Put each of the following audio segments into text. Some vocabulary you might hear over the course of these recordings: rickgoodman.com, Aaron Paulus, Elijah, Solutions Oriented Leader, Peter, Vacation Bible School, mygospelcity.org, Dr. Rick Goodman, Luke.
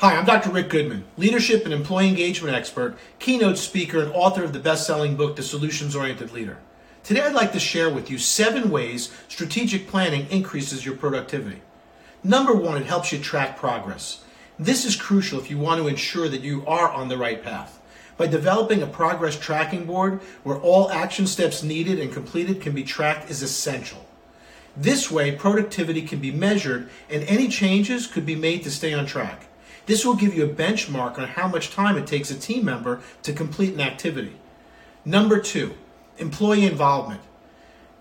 Hi, I'm Dr. Rick Goodman, leadership and employee engagement expert, keynote speaker, and author of the best-selling book, The Solutions Oriented Leader. Today, I'd like to share with you 7 ways strategic planning increases your productivity. Number 1, it helps you track progress. This is crucial if you want to ensure that you are on the right path. By developing a progress tracking board where all action steps needed and completed can be tracked is essential. This way, productivity can be measured and any changes could be made to stay on track. This will give you a benchmark on how much time it takes a team member to complete an activity. Number 2, employee involvement.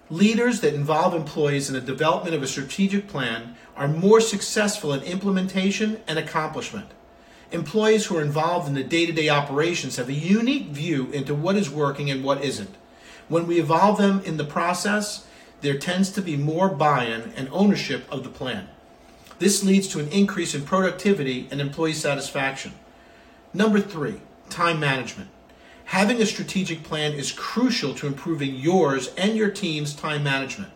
Leaders that involve employees in the development of a strategic plan are more successful in implementation and accomplishment. Employees who are involved in the day-to-day operations have a unique view into what is working and what isn't. When we involve them in the process, there tends to be more buy-in and ownership of the plan. This leads to an increase in productivity and employee satisfaction. Number 3, time management. Having a strategic plan is crucial to improving yours and your team's time management.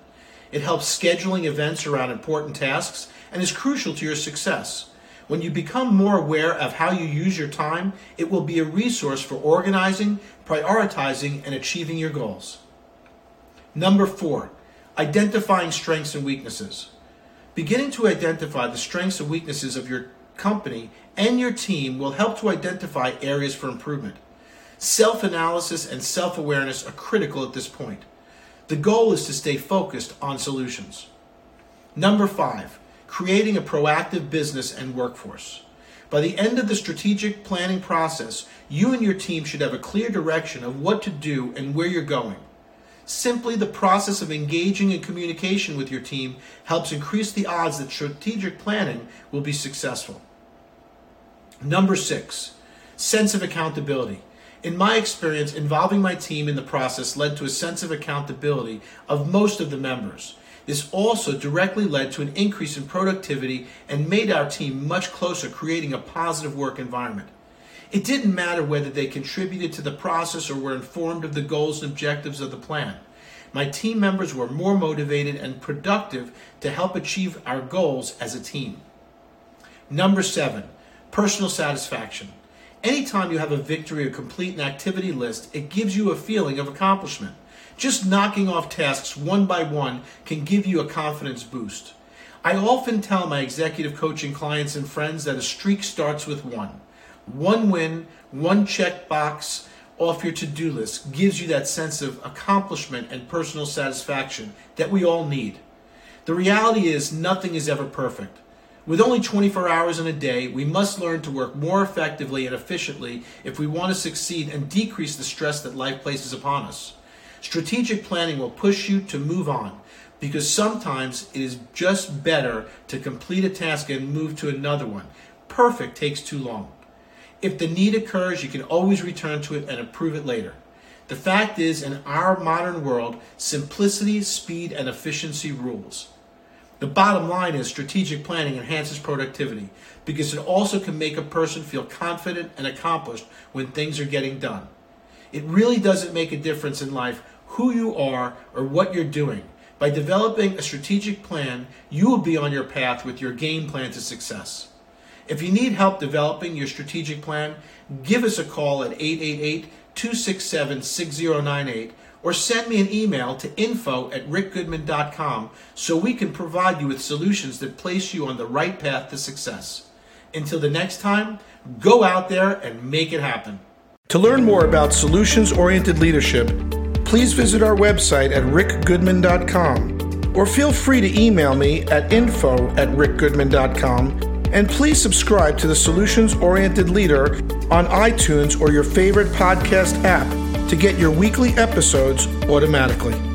It helps scheduling events around important tasks and is crucial to your success. When you become more aware of how you use your time, it will be a resource for organizing, prioritizing, and achieving your goals. Number 4, identifying strengths and weaknesses. Beginning to identify the strengths and weaknesses of your company and your team will help to identify areas for improvement. Self-analysis and self-awareness are critical at this point. The goal is to stay focused on solutions. Number 5, creating a proactive business and workforce. By the end of the strategic planning process, you and your team should have a clear direction of what to do and where you're going. Simply the process of engaging in communication with your team helps increase the odds that strategic planning will be successful. Number 6, sense of accountability. In my experience, involving my team in the process led to a sense of accountability of most of the members. This also directly led to an increase in productivity and made our team much closer, creating a positive work environment. It didn't matter whether they contributed to the process or were informed of the goals and objectives of the plan. My team members were more motivated and productive to help achieve our goals as a team. Number 7, personal satisfaction. Anytime you have a victory or complete an activity list, it gives you a feeling of accomplishment. Just knocking off tasks one by one can give you a confidence boost. I often tell my executive coaching clients and friends that a streak starts with 1. One win, one checkbox off your to-do list gives you that sense of accomplishment and personal satisfaction that we all need. The reality is nothing is ever perfect. With only 24 hours in a day, we must learn to work more effectively and efficiently if we want to succeed and decrease the stress that life places upon us. Strategic planning will push you to move on because sometimes it is just better to complete a task and move to another one. Perfect takes too long. If the need occurs, you can always return to it and improve it later. The fact is, in our modern world, simplicity, speed, and efficiency rules. The bottom line is strategic planning enhances productivity because it also can make a person feel confident and accomplished when things are getting done. It really doesn't make a difference in life who you are or what you're doing. By developing a strategic plan, you will be on your path with your game plan to success. If you need help developing your strategic plan, give us a call at 888-267-6098 or send me an email to info@rickgoodman.com so we can provide you with solutions that place you on the right path to success. Until the next time, go out there and make it happen. To learn more about solutions-oriented leadership, please visit our website at rickgoodman.com or feel free to email me at info@rickgoodman.com. And please subscribe to the Solutions Oriented Leader on iTunes or your favorite podcast app to get your weekly episodes automatically.